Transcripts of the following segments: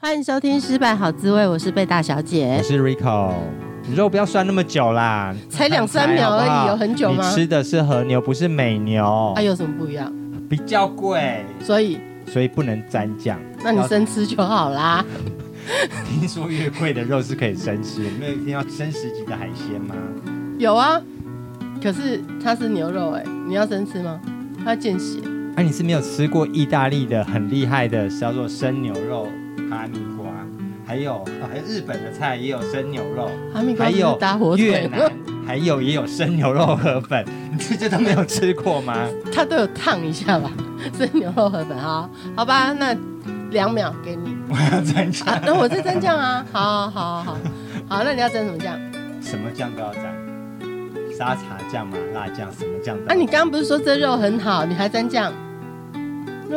欢迎收听《失败好滋味》，我是贝大小姐，我是 Rico。你肉不要涮那么久啦，才2-3秒而已，有很久吗？你吃的是和牛，不是美牛。啊，有什么不一样？比较贵，所以不能沾酱。那你生吃就好啦。听说越贵的肉是可以生吃，我们有一天要生10级的海鲜吗？有啊，可是它是牛肉哎，你要生吃吗？它见血。哎，你是没有吃过意大利的很厉害的，叫做生牛肉。哈密瓜，还有日本的菜也有生牛肉，哈密瓜还有越南，也有生牛肉河粉，你这都没有吃过吗？它都有烫一下吧，生牛肉河粉哈，好吧，那2秒给你。我要蘸酱、啊，那我再蘸酱啊，好，那你要蘸什么酱？什么酱都要蘸，沙茶酱嘛，辣酱，什么酱都要蘸。啊，你刚刚不是说这肉很好，你还蘸酱？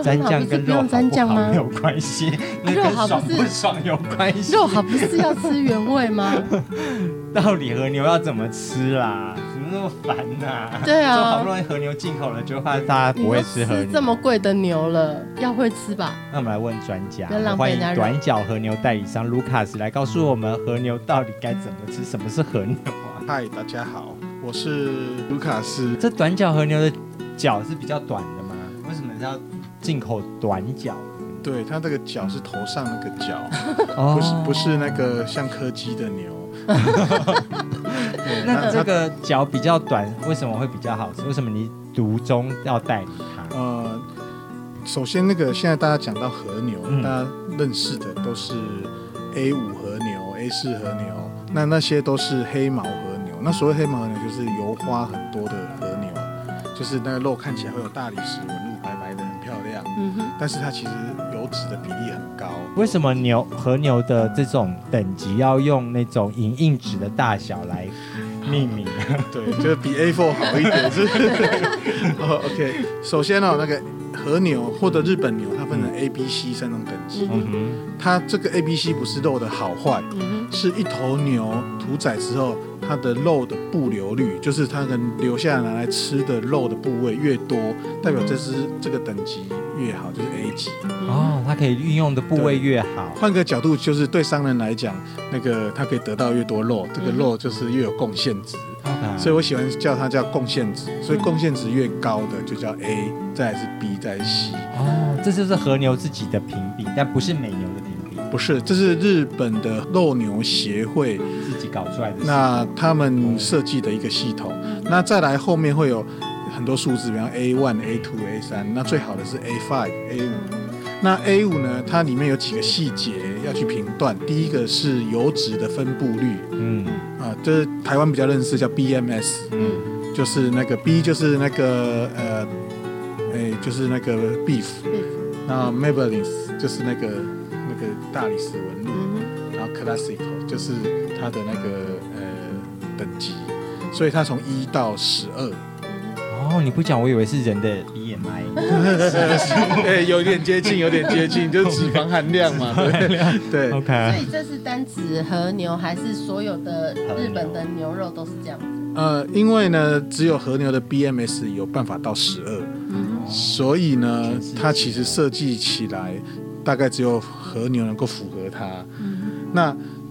沾酱跟肉好不好没有关系，那跟爽不爽有关系。肉好不是要吃原味吗？到底和牛要怎么吃啦？怎么那么烦啊？对啊，好不容易和牛进口了，就怕大家不会吃和牛。吃这么贵的牛了，要会吃吧？那我们来问专家，欢迎短脚和牛代理商 Lucas 来告诉我们和牛到底该怎么吃，什么是和牛啊？嗨，大家好，我是 Lucas。这短脚和牛的脚是比较短的吗？为什么要？进口短脚，对，它这个脚是头上那个脚，不是那个像柯基的牛。那这个脚比较短，为什么会比较好吃？为什么你途中要代理它？首先那个现在大家讲到和牛，大家认识的都是 A5 和牛、A4 和牛，那些都是黑毛和牛。那所谓黑毛和牛就是油花很多的和牛，就是那个肉看起来会有大理石纹。但是它其实油脂的比例很高。为什么牛和牛的这种等级要用那种银硬纸的大小来命名？对，就是比 A4 好一点。OK， 首先那个和牛或者日本牛，它分成 A、B、C 3种等级。它这个 A、B、C 不是肉的好坏，是一头牛屠宰之后，它的肉的不留率，就是它能留下拿来吃的肉的部位越多，代表这个等级越好，就是 A 级。哦，它可以运用的部位越好。换个角度，就是对商人来讲，那个它可以得到越多肉，这个肉就是越有贡献值。Okay. 所以我喜欢叫它叫贡献值，所以贡献值越高的就叫 A， 再来是 B， 再来 C。哦，这就是和牛自己的评比，但不是美牛的评比。不是，这是日本的肉牛协会自己搞出来的，那他们设计的一个系统。那再来后面会有很多数字，比方 A1、A2、A3， 那最好的是 A5、A5。那 A5 呢，它里面有几个细节要去评断。第一个是油脂的分布率，就是台湾比较认识叫 BMS， 就是那个 B 就是那个就是那个 beef， 那 Maybelline 就是那个。大理石纹路，然后 classical 就是它的那个等级，所以它从1到12。哦，你不讲我以为是人的 BMI， 有点接近，就是脂肪含量嘛，对 ，OK。所以这是单指和牛，还是所有的日本的牛肉都是这样子？因为呢，只有和牛的 BMS 有办法到12，所以呢，它其实设计起来。大概只有和牛能够符合它，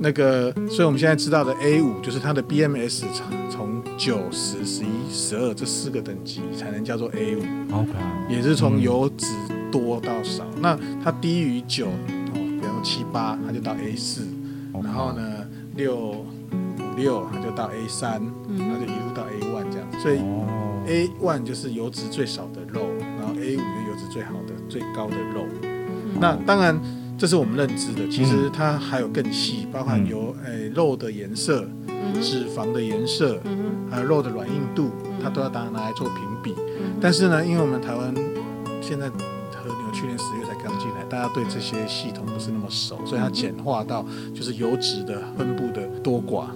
那个，所以我们现在知道的 A5 就是它的 BMS 从9、10、11、12这4个等级才能叫做 A5， 也是从油脂多到少。那它低于9，比方说7、8，它就到 A4，然后呢6、它就到 A3，它就一路到 A1 这样。所以 A1 就是油脂最少的肉，然后 A5 就是油脂最好的、最高的肉。那当然，这是我们认知的。其实它还有更细，包含有肉的颜色、脂肪的颜色，还有肉的软硬度，它都要拿来做评比。但是呢，因为我们台湾现在和牛去年10月才刚进来，大家对这些系统不是那么熟，所以它简化到就是油脂的分布的多寡。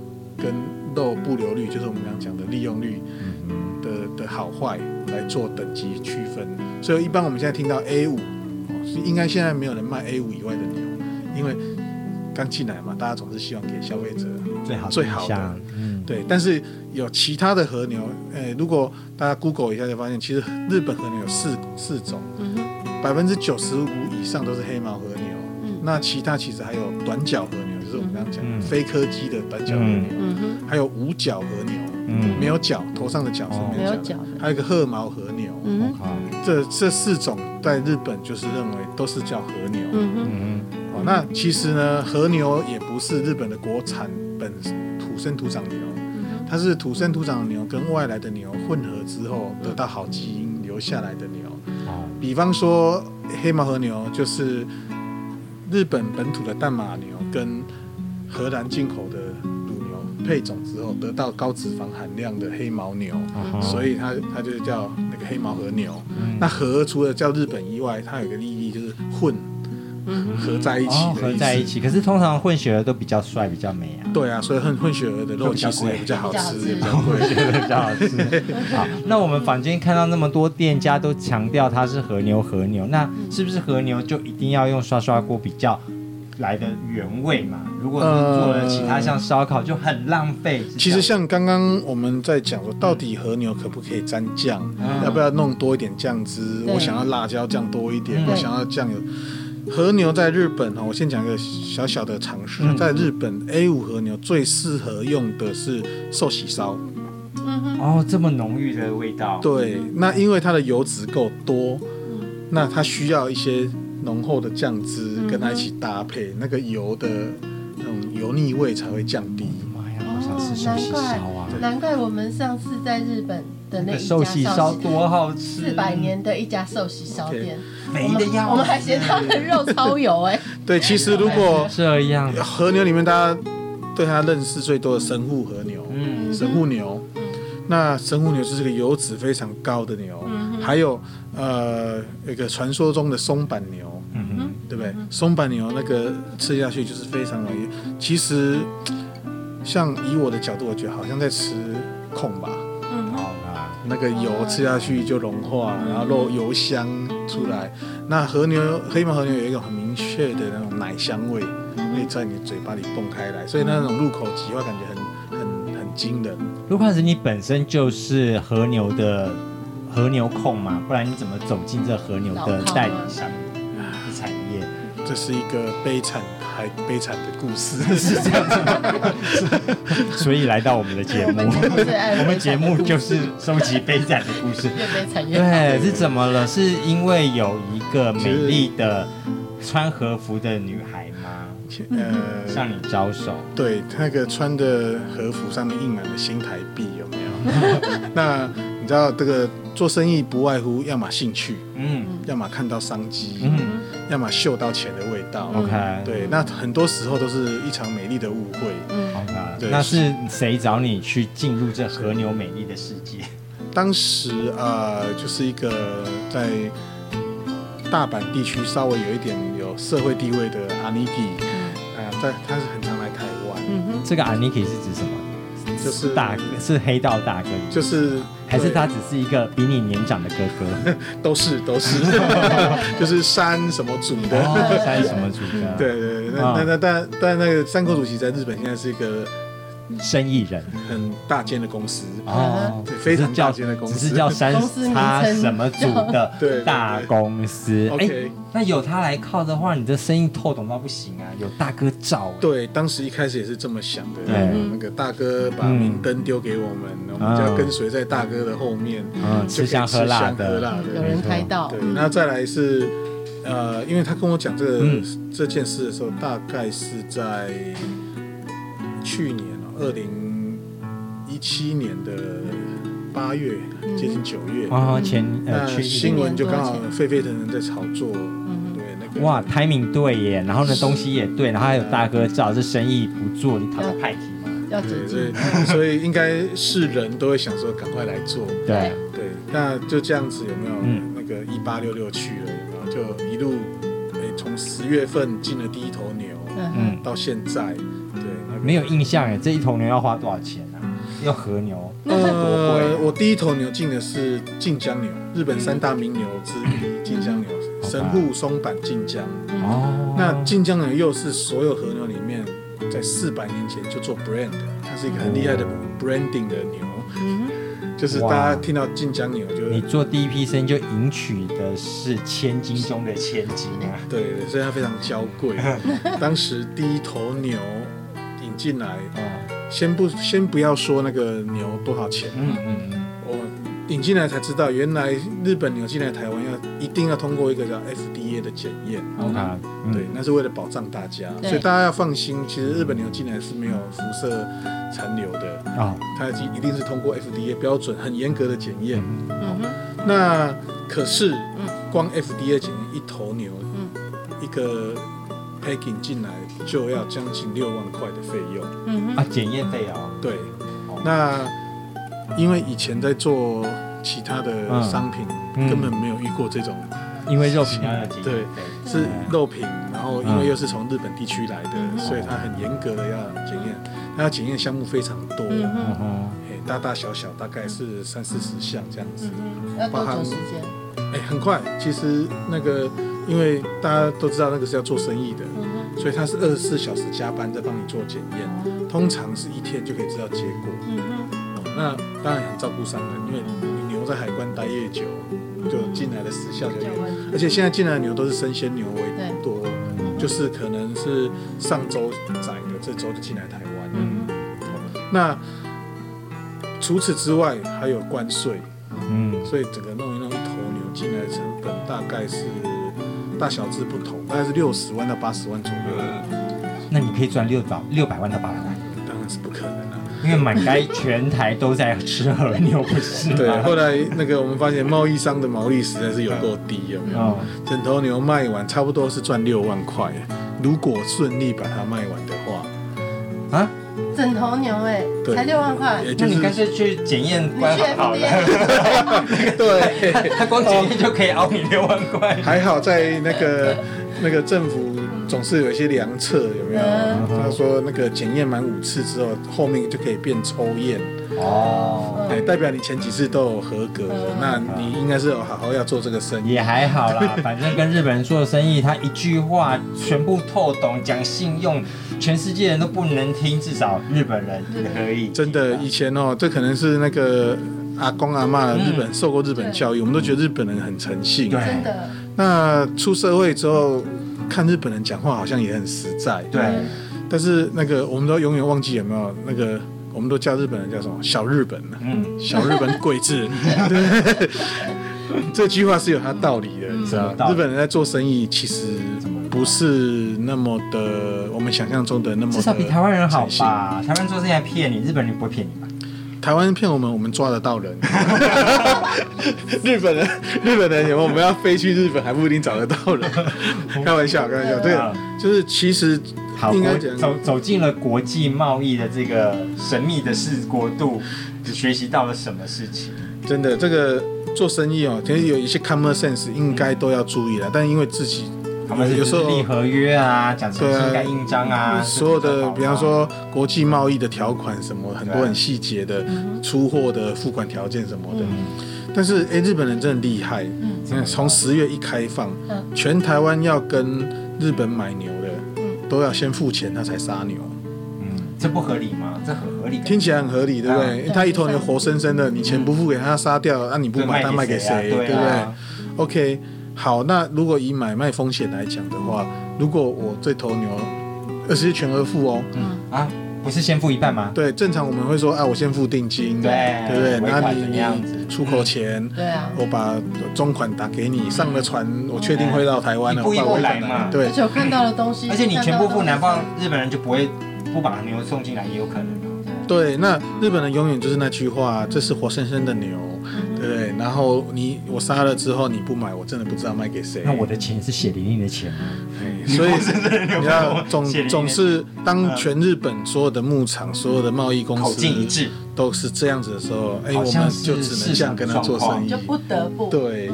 跟肉不留率，就是我们刚刚讲的利用率 的好坏来做等级区分。所以一般我们现在听到 A5、哦、应该现在没有人卖 A5 以外的牛，因为刚进来嘛，大家总是希望给消费者最好的、嗯、对。但是有其他的和牛、如果大家 Google 一下就发现其实日本和牛有 四种、嗯、95% 以上都是黑毛和牛、嗯、那其他其实还有短角和牛，就是我们刚刚讲的、嗯、非科技的短角和牛、嗯、还有无角和牛、嗯、没有角，头上的角是没有角的、哦、还有一个褐毛和牛、嗯、这四种在日本就是认为都是叫和牛、嗯嗯哦、那其实呢和牛也不是日本的国产本土生土长牛，它是土生土长牛跟外来的牛混合之后得到好基因留下来的牛。比方说黑毛和牛就是日本本土的淡马牛跟荷兰进口的乳牛配种之后得到高脂肪含量的黑毛牛，所以 它就叫那个黑毛和牛。那和除了叫日本以外，它有个意义就是混合在一起的、哦、合在一起。可是通常混血儿都比较帅比较美啊。对啊，所以混血儿的肉其实也比较好吃，比较贵，比较好吃好，那我们坊间看到那么多店家都强调它是和牛，那是不是和牛就一定要用刷刷锅比较来的原味嘛？如果是做了其他像烧烤就很浪费。其实像刚刚我们在讲说到底和牛可不可以沾酱、嗯、要不要弄多一点酱汁，我想要辣椒酱多一点，我想要酱油。和牛在日本，我先讲一个小小的常识、嗯、在日本 A5 和牛最适合用的是寿喜烧、嗯、哦，这么浓郁的味道。对，那因为它的油脂够多、嗯、那它需要一些浓厚的酱汁跟它一起搭配、嗯、那个油的那种油腻味才会降低。妈呀，好想吃寿喜烧啊、哦、难怪我们上次在日本的那寿喜烧多好吃，400年的一家寿喜烧店、okay.我们还嫌它的肉超油哎、欸。对，其实如果这样，和牛里面大家对它认识最多的神户和牛，嗯，神户牛，那神户牛就是个油脂非常高的牛，嗯、还有一个传说中的松板牛，嗯哼，对不对？松板牛那个吃下去就是非常容易。其实像以我的角度，我觉得好像在吃控吧。那个油吃下去就融化，然后肉油香出来。那和牛黑毛和牛有一种很明确的那种奶香味，会在你嘴巴里蹦开来，所以那种入口即化感觉很惊人。Lucas，你本身就是和牛控嘛，不然你怎么走进这和牛的代理商产业？这是一个悲惨的故事，是这样子吗？所以来到我们的节目，我们节目就是收集悲惨的故事，越悲惨越好。对，是怎么了？是因为有一个美丽的穿和服的女孩吗？向你招手？对，那个穿的和服上面印满了新台币，有没有？那你知道这个做生意不外乎要么兴趣，嗯，要么看到商机，嗯。要么嗅到钱的味道 ，OK， 对，那很多时候都是一场美丽的误会。嗯 ，OK， 那是谁找你去进入这和牛美丽的世界？当时就是一个在大阪地区稍微有一点有社会地位的阿尼基，他是很常来台湾。嗯、这个阿尼基是指什么？就是大哥，是黑道大哥，就是。还是他只是一个比你年长的哥哥？都是就是山什么主的、哦、山什么主的对对对、哦、但那个山口组其实在日本现在是一个生意人，很大间的公司、哦、对，非常大间的公司，只是叫山他什么组的大公司。对对对、欸 okay. 那有他来靠的话，你的生意透懂到不行啊，有大哥罩、欸、对，当时一开始也是这么想的。对，那个大哥把明灯丢给我们、嗯、我们就要跟随在大哥的后面、嗯、就可以吃香喝辣的，有人开道。对，那再来是因为他跟我讲这件事的时候，大概是在去年2017年的8月，接近9月，前新闻就刚好沸沸腾腾在炒作，对那个哇 timing 对耶，然后呢东西也对，然后还有大哥照这生意不做，你讨个派题嘛？要对，所以应该是人都会想说赶快来做，对对，那就这样子有没有？嗯、那个1866去了，然后就一路从10月份进了第一头牛，嗯，到现在。对，那个、没有印象哎，这一头牛要花多少钱啊？要和牛多贵、我第一头牛进的是近江牛，日本三大名牛之一，近江牛，神户、松阪、近江。哦，那近江牛又是所有和牛里面，在400年前就做 brand， 它是一个很厉害的 branding 的牛。嗯，就是大家听到近江牛，就是你做第一批生就迎娶的是千金中的千金啊。对，所以它非常娇贵。当时第一头牛引进来，先不要说那个牛多少钱，我引进来才知道，原来日本牛进来台湾一定要通过一个叫 FDA 的检验。对，那是为了保障大家，所以大家要放心，其实日本牛进来是没有辐射残留的啊，它一定是通过 FDA 标准很严格的检验。那可是光 FDA 检验一头牛，一个 packing 进来就要将近6万块的费用。检验费啊。对，那因为以前在做其他的商品，根本没有遇过这种。因为肉品要检验，对，是肉品，然后因为又是从日本地区来的，所以它很严格的要检验。它检验项目非常多，大大小小大概是30-40项这样子。要多久时间？很快。其实那个，因为大家都知道那个是要做生意的，所以它是24小时加班在帮你做检验，通常是1天就可以知道结果。那当然很照顾商人，因为你牛在海关待越久，就进来的时效就越，而且现在进来的牛都是生鲜牛为多，就是可能是上周宰的，这周就进来台湾。那除此之外还有关税，所以整个弄一头牛进来的成本大概是大小至不同，大概是60万到80万左右。那你可以赚600万到800万？当然是不可能了，因为满街全台都在吃和牛，不是吗？对，后来那个我们发现贸易商的毛利实在是有够低，有没有？整头牛卖完差不多是赚6万块，如果顺利把它卖完的话，啊？整头牛才6万块，那你干脆去检验官好了。对，他光检验就可以熬你6万块。还好在那个政府总是有一些良策，有没有？他说那个检验满5次之后，后面就可以变抽验。哦，代表你前几次都有合格，那你应该是有好好要做这个生意。也还好啦，反正跟日本人做生意，他一句话全部透懂，讲信用，全世界人都不能听，至少日本人可以。真的，以前这可能是那个阿公阿嬤日本受过日本教育，我们都觉得日本人很诚信。对，真的。那出社会之后，看日本人讲话好像也很实在。对，但是那个我们都永远忘记有没有那个。我们都叫日本人叫什么？小日本呢？小日本鬼子。这句话是有它道理的，你知道？日本人在做生意其实不是那么的，我们想象中的那么的。至少比台湾人好吧？台湾做生意还骗你，日本人不会骗你吧？台湾骗我们，我们抓得到人。日本人有没有？我们要飞去日本，还不一定找得到人。开玩笑。对，就是其实。好，走进了国际贸易的这个神秘的国度，学习到了什么事情？真的，这个做生意其实有一些 common sense 应该都要注意了，但因为自己有时候立合约啊，讲诚信盖印章啊，所有的比方说国际贸易的条款什么，很多很细节的出货的付款条件什么的。但是日本人真的厉害，从10月一开放，全台湾要跟日本买牛的。都要先付钱，他才杀牛。这不合理吗？这很合理，听起来很合理，对不对？他一头牛活生生的，你钱不付给他杀掉，那你不买，他卖给谁？对不对？OK， 好，那如果以买卖风险来讲的话，如果我这头牛20全额付不是先付一半吗？对，正常我们会说我先付定金，对不对？那你出口前，我把中款打给你，上了船，我确定会到台湾了，一步一步来嘛。对，而且我看到的东西，而且你全部付南方，日本人就不把牛送进来，也有可能。对，那日本人永远就是那句话，这是活生生的牛，对不对？然后我杀了之后你不买，我真的不知道卖给谁。那我的钱是血淋淋的钱。所以你要总是当全日本所有的牧场、所有的贸易公司口径一致，都是这样子的时候，我们就只能这样跟他做生意，就不得不对。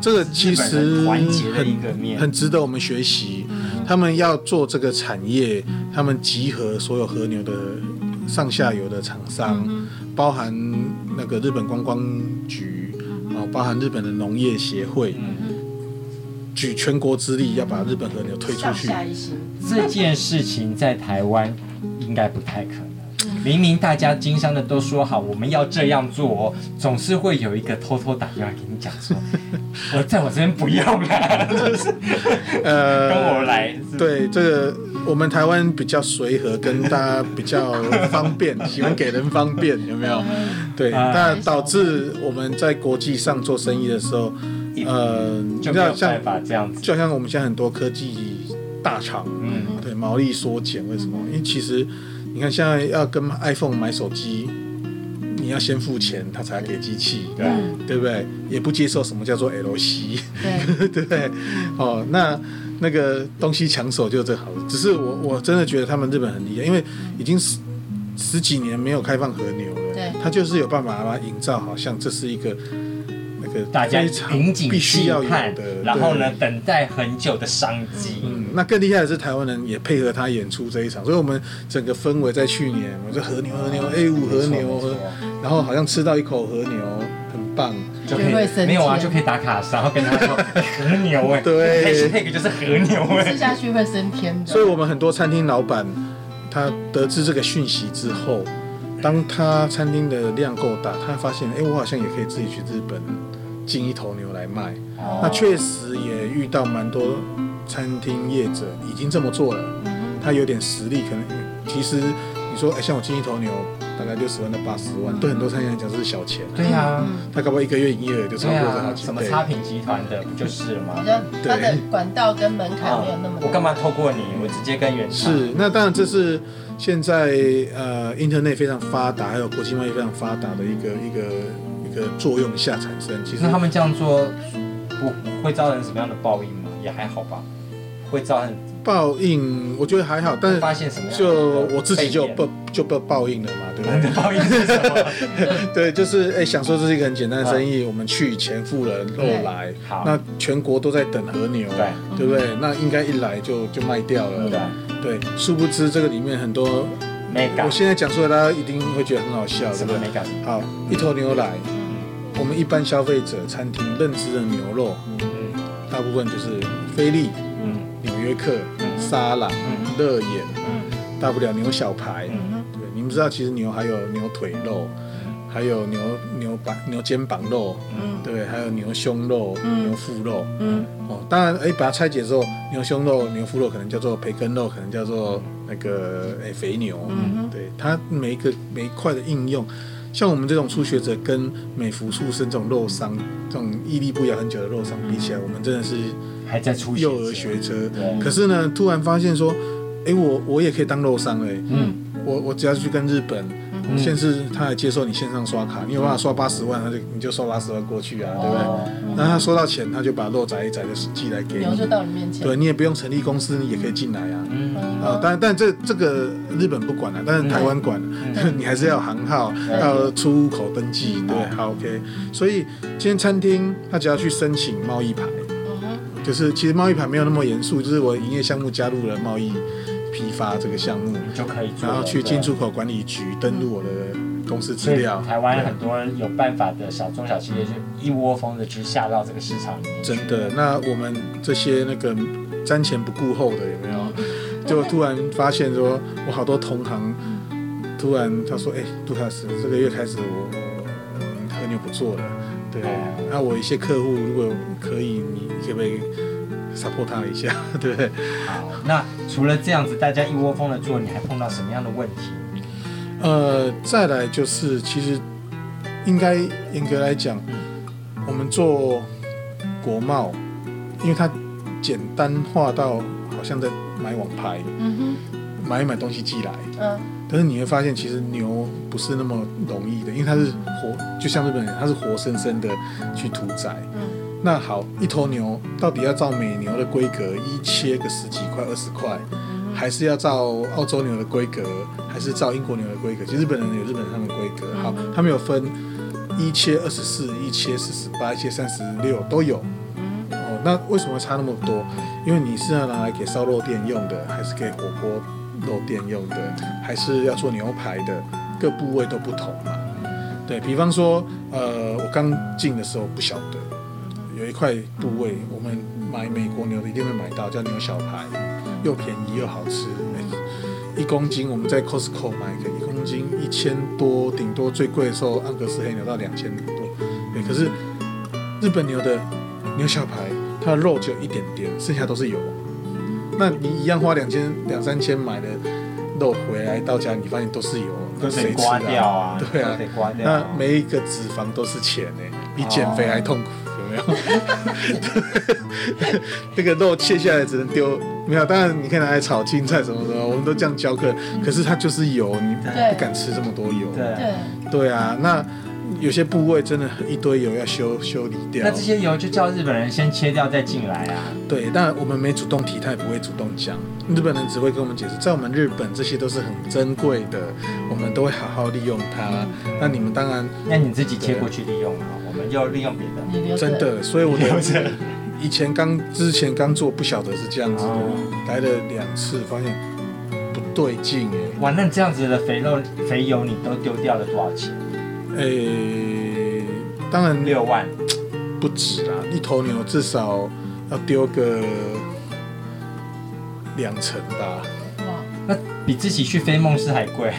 这个其实很值得我们学习。他们要做这个产业，他们集合所有和牛的上下游的厂商，包含那个日本观光局，包含日本的农业协会，举全国之力要把日本和牛推出去。这件事情在台湾应该不太可能。明明大家经商的都说好我们要这样做、哦、总是会有一个偷偷打电话给你讲说我在我这边不用啦就是跟我来是不是？对，这个我们台湾比较随和，跟大家比较方便喜欢给人方便，有没有？对，那导致我们在国际上做生意的时候就没有办法这样子。就像我们现在很多科技大厂对毛利缩减，为什么？因为其实你看，现在要跟 iPhone 买手机，你要先付钱，他才给机器，对不对？也不接受什么叫做 LC， 对不对？哦，那个东西抢手就这好了。只是我真的觉得他们日本很厉害，因为已经十几年没有开放和牛了，对，他就是有办法把它营造好像这是一个那个大家引颈期盼，然后呢，等待很久的商机。那更厉害的是台湾人也配合他演出这一场，所以我们整个氛围在去年，我就和牛 A5 和牛，然后好像吃到一口和牛，很棒，就可以没有啊，就可以打卡，然后跟他说和牛哎，对 ，hashtag 就是和牛哎，吃下去会升天的。所以我们很多餐厅老板，他得知这个讯息之后，当他餐厅的量够大，他发现我好像也可以自己去日本进一头牛来卖，那确实也遇到蛮多。餐厅业者已经这么做了，他有点实力，可能其实你说，像我进一头牛，大概60万到80万，对很多餐厅来讲是小钱。对啊，他搞不好一个月营业额就超过这好几倍。什么差评集团的不就是了吗？他的管道跟门槛没有那么。我干嘛透过你？我直接跟原厂。是，那当然这是现在Internet 非常发达，还有国际贸易非常发达的一个作用下产生。其实他们这样做不会造成什么样的报应吗？也还好吧。会造成报应，我觉得还好，但是发现什么就我自己就被报应了嘛，对不对？报应是什么？对，就是想说这是一个很简单的生意，我们去钱付了，肉来，那全国都在等和牛，对不对？那应该一来就卖掉了，对。殊不知这个里面很多，我现在讲出来大家一定会觉得很好笑，对不对？好，一头牛来，我们一般消费者餐厅认知的牛肉，大部分就是菲力。约克、沙朗、热眼，大不了牛小排。对，你们知道其实牛还有牛腿肉，还有牛肩膀肉，对，还有牛胸肉、牛腹肉。当然，把它拆解之后，牛胸肉、牛腹肉可能叫做培根肉，可能叫做那个肥牛。对，它每一块的应用，像我们这种初学者跟美孚畜生这种肉商，这种屹立不摇很久的肉商比起来，我们真的是。还在出幼儿学车，可是呢，突然发现说，我也可以当肉商嘞。我只要去跟日本，先是他还接受你线上刷卡，你有办法刷80万，你就刷80万过去啊，对不对？那他收到钱，他就把肉宰一宰的寄来给你，就到你面前。对，你也不用成立公司，你也可以进来啊。但这个日本不管了，但是台湾管了，你还是要行号，要出口登记，对，好 OK。所以今天餐厅他只要去申请贸易牌。就是其实贸易牌没有那么严肃，就是我营业项目加入了贸易批发这个项目，就可以做，然后去进出口管理局登录我的公司资料。台湾很多有办法的小中小企业就一窝蜂的去下到这个市场里面。真的，那我们这些那个瞻前不顾后的有没有？就突然发现说，我好多同行，突然他说，Lucas，这个月开始我和牛不做了。对，那我一些客户如果可以，你可不可以 support 他一下，对不对？好，那除了这样子，大家一窝蜂的做，你还碰到什么样的问题？再来就是，其实应该严格来讲，我们做国贸，因为它简单化到好像在买网拍，买一买东西寄来，但是你会发现，其实牛不是那么容易的，因为它是就像日本人，它是活生生的去屠宰。那好，一头牛到底要照美牛的规格，一切个10几块、20块，还是要照澳洲牛的规格，还是照英国牛的规格？其实日本人有日本他们的规格，好，他们有分1切24、1切48、1切36都有。那为什么差那么多？因为你是要拿来给烧肉店用的，还是给火锅肉店用的，还是要做牛排的，各部位都不同嘛。对，比方说，我刚进的时候不晓得有一块部位，我们买美国牛的一定会买到，叫牛小排，又便宜又好吃。1公斤我们在 Costco 买个1公斤1000多，顶多最贵的时候安格斯黑牛到2000多。对，可是日本牛的牛小排，它的肉只有一点点，剩下都是油。那你一样花2000、3000买的肉回来到家，你发现都是油，跟谁吃啊？对啊，那每一个脂肪都是钱呢，比减肥还痛苦，有没有？那个肉切下来只能丢。没有，当然你可以拿来炒青菜什么什么，我们都这样教课。可是它就是油，你不敢吃这么多油。对啊，那有些部位真的一堆油要修理掉。那这些油就叫日本人先切掉再进来啊。对，但我们没主动提，他也不会主动讲。日本人只会跟我们解释，在我们日本这些都是很珍贵的，我们都会好好利用它。那你们当然，那你自己切过去利用啊，我们要利用别的。真的，所以我的。之前刚做不晓得是这样子的，来了2次发现不对劲哎。哇，那这样子的肥油你都丢掉了多少钱？当然6万不止啦，一头牛至少要丢个2成吧。哇，那比自己去飞梦是还贵。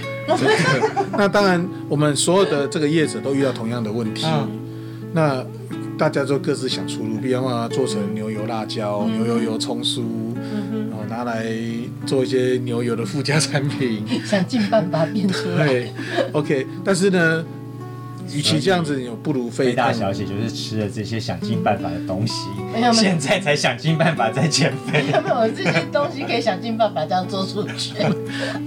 那当然，我们所有的这个业者都遇到同样的问题。那大家就各自想出路，比方把它做成牛油辣椒、牛油油葱酥，然后拿来做一些牛油的附加产品，想尽办法变出来。对 ，OK， 但是呢，与其这样子，你不如费大小姐就是吃了这些想尽办法的东西，现在才想尽办法在减肥。他们有这些东西可以想尽办法这样做出去。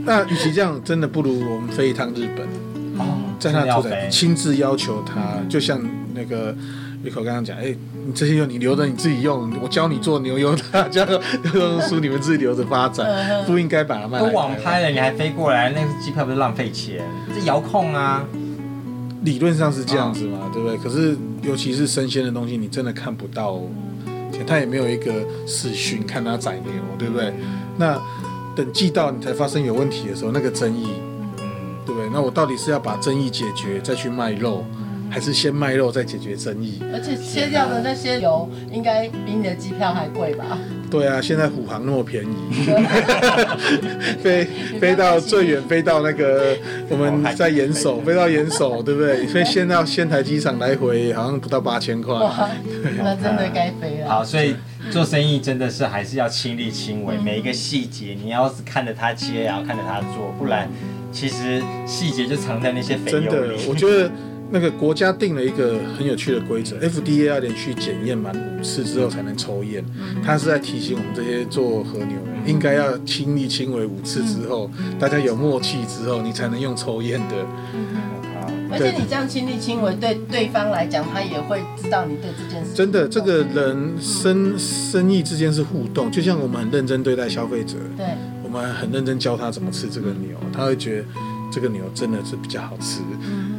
那与其这样，真的不如我们飞一趟日本，在那屠宰亲自要求他，就像那个。Rico 刚刚讲，你这些油你留着你自己用，我教你做牛油辣椒、牛油酥，你们自己留着发展，不应该把它卖来台湾。都网拍了，你还飞过来，那个机票不是浪费钱？这遥控啊，理论上是这样子嘛，对不对？可是尤其是生鲜的东西，你真的看不到，它也没有一个视讯看它宰牛，对不对？那等寄到你才发生有问题的时候，那个争议，对不对？那我到底是要把争议解决再去卖肉？还是先卖肉再解决争议，而且切掉的那些油应该比你的机票还贵吧？对啊，现在虎航那么便宜，飞到最远，飞到那个我们在岩手，飞到岩手，对不对？你飞先到仙台机场来回，好像不到8000块，那真的该飞了。好，所以做生意真的是还是要亲力亲为，每一个细节你要是看着他切，然后看着他做，不然其实细节就藏在那些肥油里。真的，我觉得。那个国家定了一个很有趣的规则 ，FDA 要连续检验满5次之后才能抽验，它是在提醒我们这些做和牛应该要亲力亲为5次之后，大家有默契之后，你才能用抽验的。而且你这样亲力亲为，对对方来讲，他也会知道你对这件事。真的，这个人生意之间是互动，就像我们很认真对待消费者，对，我们很认真教他怎么吃这个牛，他会觉得这个牛真的是比较好吃。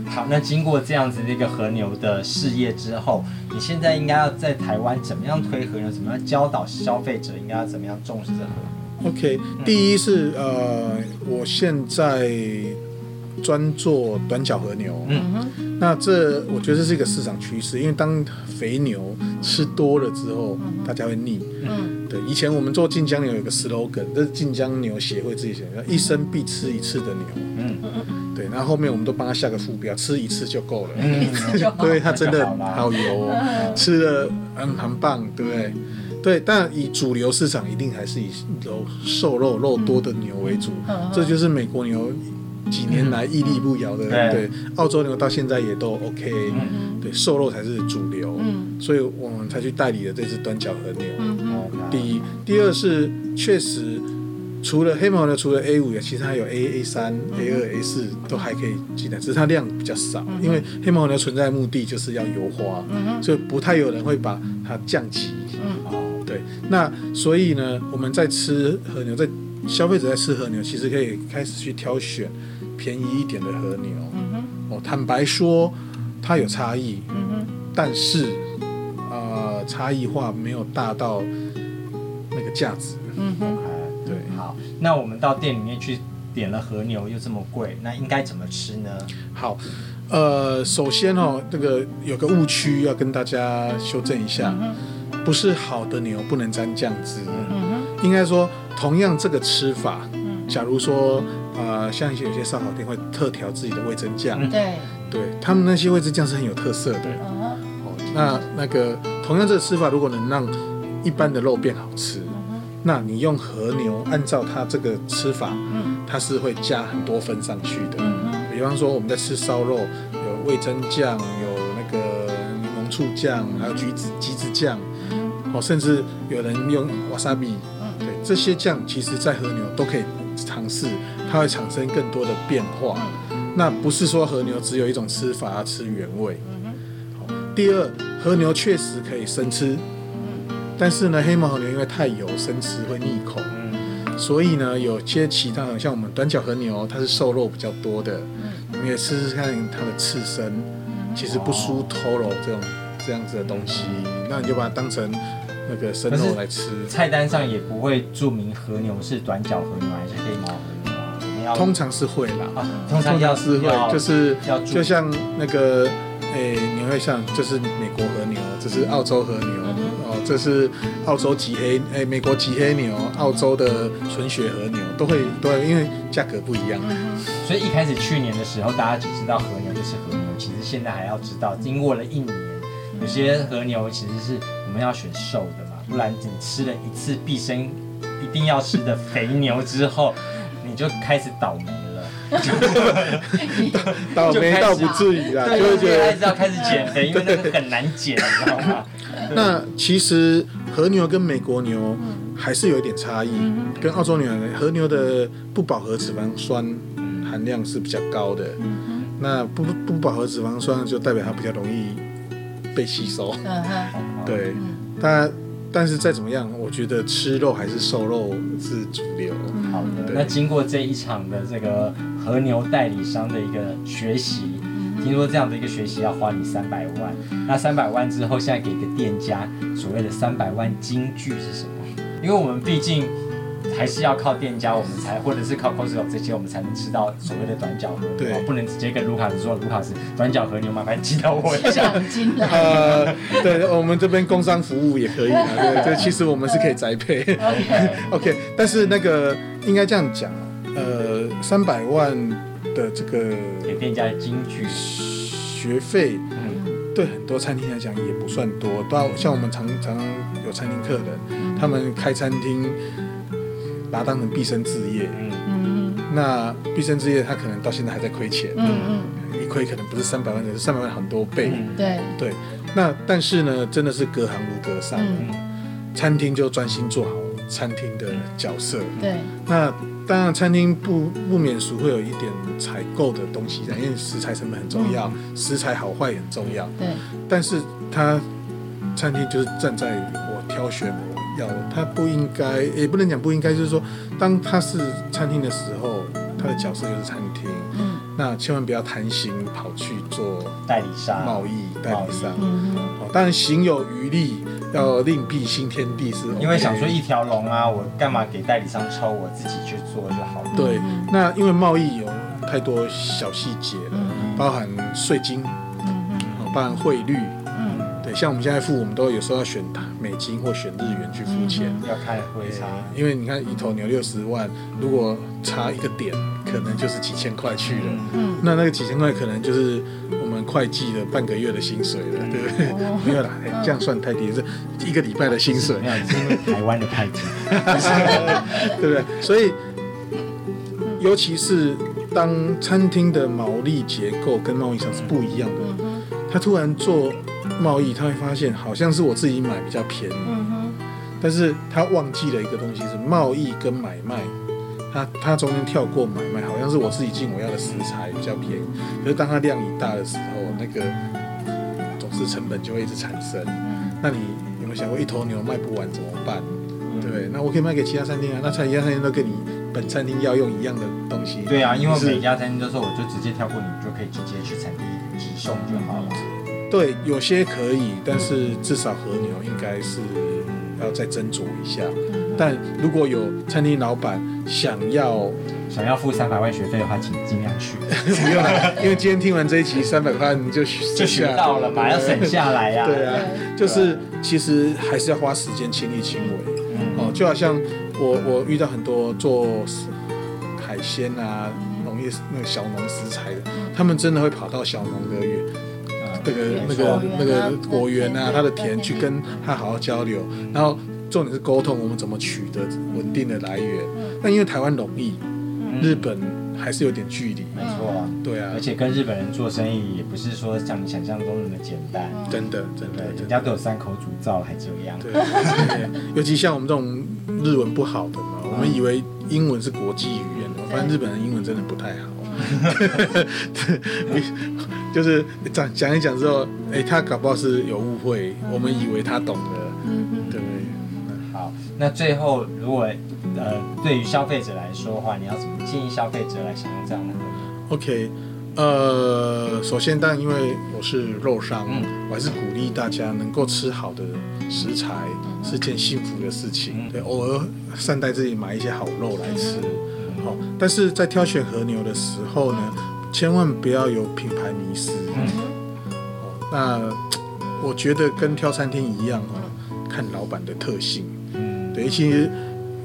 好，那经过这样子的一个和牛的事业之后，你现在应该要在台湾怎么样推和牛，怎么样教导消费者应该要怎么样重视这和牛 ？OK， 第一是我现在专做短角和牛，那这我觉得这是一个市场趋势，因为当肥牛吃多了之后，大家会腻。对，以前我们做晋江牛有一个 slogan， 这是晋江牛协会自己写的，一生必吃一次的牛。对，然后后面我们都帮他下个副标，吃一次就够了。对，他真的好油，吃了很棒，对不对？对，但以主流市场一定还是以瘦肉肉多的牛为主，这就是美国牛几年来屹立不摇的。对，澳洲牛到现在也都 OK。对，瘦肉才是主流，所以我们才去代理了这只短角和牛。第二是确实。除了 A5 其实它有 A3、A2、A4 都还可以进来，只是它量比较少，因为黑毛牛存在的目的就是要油花，所以不太有人会把它降级。对，那所以呢，我们在吃和牛，在消费者在吃和牛，其实可以开始去挑选便宜一点的和牛。坦白说，它有差异，但是差异化没有大到那个价值。嗯哼， okay, 对。好，那我们到店里面去点了和牛又这么贵，那应该怎么吃呢？好，首先哦，这个有个误区要跟大家修正一下，不是好的牛不能沾酱汁。应该说，同样这个吃法，假如说，像有些烧烤店会特调自己的味噌酱，对，他们那些味噌酱是很有特色的。那个同样这个吃法，如果能让一般的肉变好吃，那你用和牛，按照它这个吃法，它是会加很多分上去的。比方说我们在吃烧肉，有味噌酱，有那个柠檬醋酱，还有橘子酱，甚至有人用 wasabi。对，这些酱其实在和牛都可以尝试，它会产生更多的变化。那不是说和牛只有一种吃法，要吃原味。第二，和牛确实可以生吃，但是呢，黑毛和牛因为太油，生吃会腻口。所以呢，有些其他像我们短角和牛，它是瘦肉比较多的，你也试试看它的刺身，其实不输头肉这样子的东西。那你就把它当成那个生肉来吃。菜单上也不会注明和牛是短角和牛还是黑毛和牛，通常是会啦，通常是会，就是就像那个。你会像这是美国和牛，这是澳洲和牛，这是澳洲极黑，美国极黑牛，澳洲的纯血和牛都会，因为价格不一样。所以一开始去年的时候，大家只知道和牛就是和牛，其实现在还要知道，经过了一年，有些和牛其实是我们要选瘦的嘛，不然你吃了一次毕生一定要吃的肥牛之后，你就开始倒霉。倒霉倒不至于啦，就开始减肥，因为那个很难减，你知道吗？那其实和牛跟美国牛还是有一点差异，跟澳洲牛，和牛的不饱和脂肪酸含量是比较高的，那不饱和脂肪酸就代表它比较容易被吸收，对，但是再怎么样，我觉得吃肉还是瘦肉是主流。好的，那经过这一场的这个和牛代理商的一个学习，听说这样的一个学习要花你300万，那300万之后，现在给一个店家所谓的300万金句是什么？因为我们毕竟还是要靠店家，我们才或者是靠 Costco 这些，我们才能吃到所谓的短角和牛，不能直接跟 Lucas 说 ，Lucas 短角和牛麻烦寄到我一下。对，我们这边工商服务也可以啊。对，其实我们是可以宅配。OK， 但是那个应该这样讲，300万的这个给店家的金句学费，对很多餐厅来讲也不算多。像我们常有餐厅客人，他们开餐厅。把它当成毕生置业，那毕生置业他可能到现在还在亏钱，一亏可能不是300万，而是300万很多倍，对。那但是呢，真的是隔行如隔山，餐厅就专心做好餐厅的角色，对。那当然，餐厅不免俗会有一点采购的东西，因为食材成本很重要，食材好坏也很重要，对。但是他餐厅就是站在我挑选我。他不应该，也不能讲不应该，就是说，当他是餐厅的时候，他的角色就是餐厅。那千万不要贪心跑去做代理商、贸易、代理商。当然行有余力，要另辟新天地是 OK。因为想说一条龙啊，我干嘛给代理商抽，我自己去做就好了。对，那因为贸易有太多小细节了，包含税金，包含汇率。像我们现在付，我们都有时候要选美金或选日元去付钱，要看汇差。因为你看一头牛60万，如果差一个点，可能就是几千块去了。那个几千块可能就是我们会计的半个月的薪水了，对不对？没有啦，这样算太低，是一个礼拜的薪水。没有，是因为台湾的太低，对不对？所以，尤其是当餐厅的毛利结构跟贸易上是不一样的，他突然做。贸易他会发现好像是我自己买比较便宜，但是他忘记了一个东西是贸易跟买卖，他中间跳过买卖，好像是我自己进我要的食材比较便宜，可是当他量一大的时候，那个总是成本就会一直产生。那你有没有想过一头牛卖不完怎么办？对不对？那我可以卖给其他餐厅啊，那其他餐厅都跟你本餐厅要用一样的东西。对啊，因为每家餐厅都说我就直接跳过你，就可以直接去产地直送就好了。对，有些可以，但是至少和牛应该是要再斟酌一下。但如果有餐厅老板想要付300万学费的话，请尽量去。不用了，因为今天听完这一集，300块你就学到了嘛，要省下来呀。对啊，就是其实还是要花时间亲力亲为。哦，就好像我遇到很多做海鲜啊、农业那个小农食材的，他们真的会跑到小农的那个果园啊，他的田去跟他好好交流，然后。重点是沟通，我们怎么取得稳定的来源？那因为台湾容易，日本还是有点距离。没错啊，对啊，而且跟日本人做生意也不是说像你想象中那么简单。真的，真的，人家都有3口煮灶还这样。对，尤其像我们这种日文不好的嘛，我们以为英文是国际语言，我发现日本人英文真的不太好。就是讲一讲之后，他搞不好是有误会，我们以为他懂了，对。那最后，如果对于消费者来说的话，你要怎么建议消费者来享用这样的？OK， 首先，但因为我是肉商，我还是鼓励大家能够吃好的食材是件幸福的事情。对，偶尔善待自己，买一些好肉来吃。好，但是在挑选和牛的时候呢，千万不要有品牌迷思。那我觉得跟挑餐厅一样看老板的特性。对，其实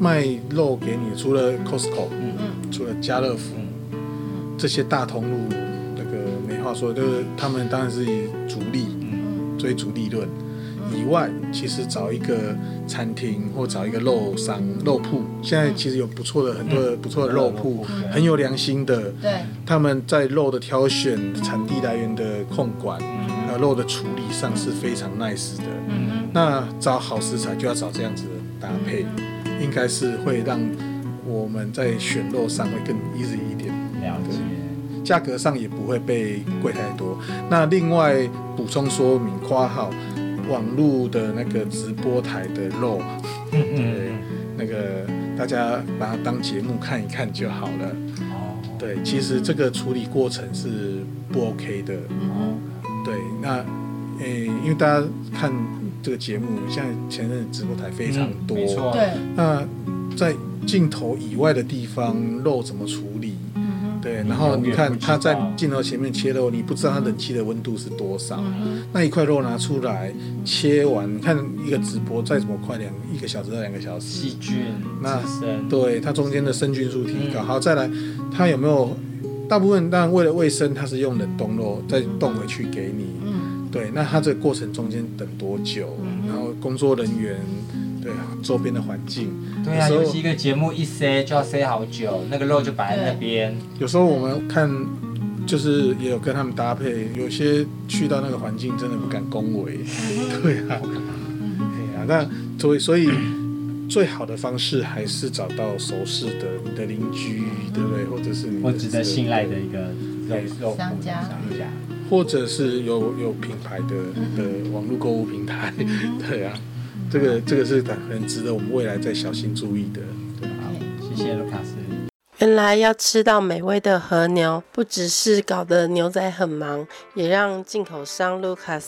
卖肉给你，除了 Costco， 除了家乐福，这些大通路，那个没话说，就是他们当然是以追逐利润以外，其实找一个餐厅或找一个肉商、肉铺，现在其实有不错的很多的不错的肉铺，很有良心的，对，他们在肉的挑选、产地来源的控管，还有肉的处理上是非常 nice 的。那找好食材就要找这样子的搭配，应该是会让我们在选肉上会更 easy 一点，了解，价格上也不会被贵太多。那另外补充说明括号网络的那个直播台的肉，对，那个大家把它当节目看一看就好了。哦，对，其实这个处理过程是不 OK 的。哦，对，那因为大家看这个节目，像前阵直播台非常多，没错，对。那在镜头以外的地方，肉怎么处理？对，然后你看他在镜头前面切肉，你不知道他冷气的温度是多少。那一块肉拿出来切完，看一个直播再怎么快1个小时到2个小时，细菌那对它中间的生菌数提高。好，再来它有没有？大部分当然为了卫生，它是用冷冻肉再冻回去给你。对，那他这个过程中间等多久，然后工作人员，对，周边的环境，对啊，尤其一个节目一塞就要塞好久，那个肉就摆在那边。有时候我们看，就是也有跟他们搭配，有些去到那个环境真的不敢恭维，对啊，对啊，那所以最好的方式还是找到熟识的你的邻居，对不对？或者是你我值得信赖的一个肉商家。或者是有品牌的网络购物平台，对啊，这个是很值得我们未来再小心注意的，对吧？谢谢Lucas。原来要吃到美味的和牛，不只是搞得牛仔很忙，也让进口商 Lucas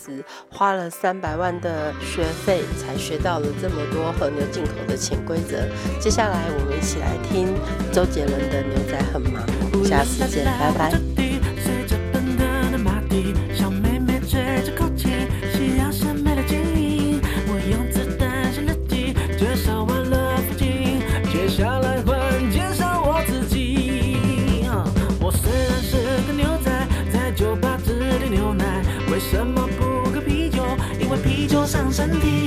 花了300万的学费才学到了这么多和牛进口的潜规则。接下来我们一起来听周杰伦的《牛仔很忙》，下次见，拜拜。小妹妹吹着口琴，需要鲜美的建议，我用子弹写日记，介绍完了风景，接下来换介绍我自己。我虽然是个牛仔，在酒吧只点牛奶，为什么不喝啤酒？因为啤酒伤身体。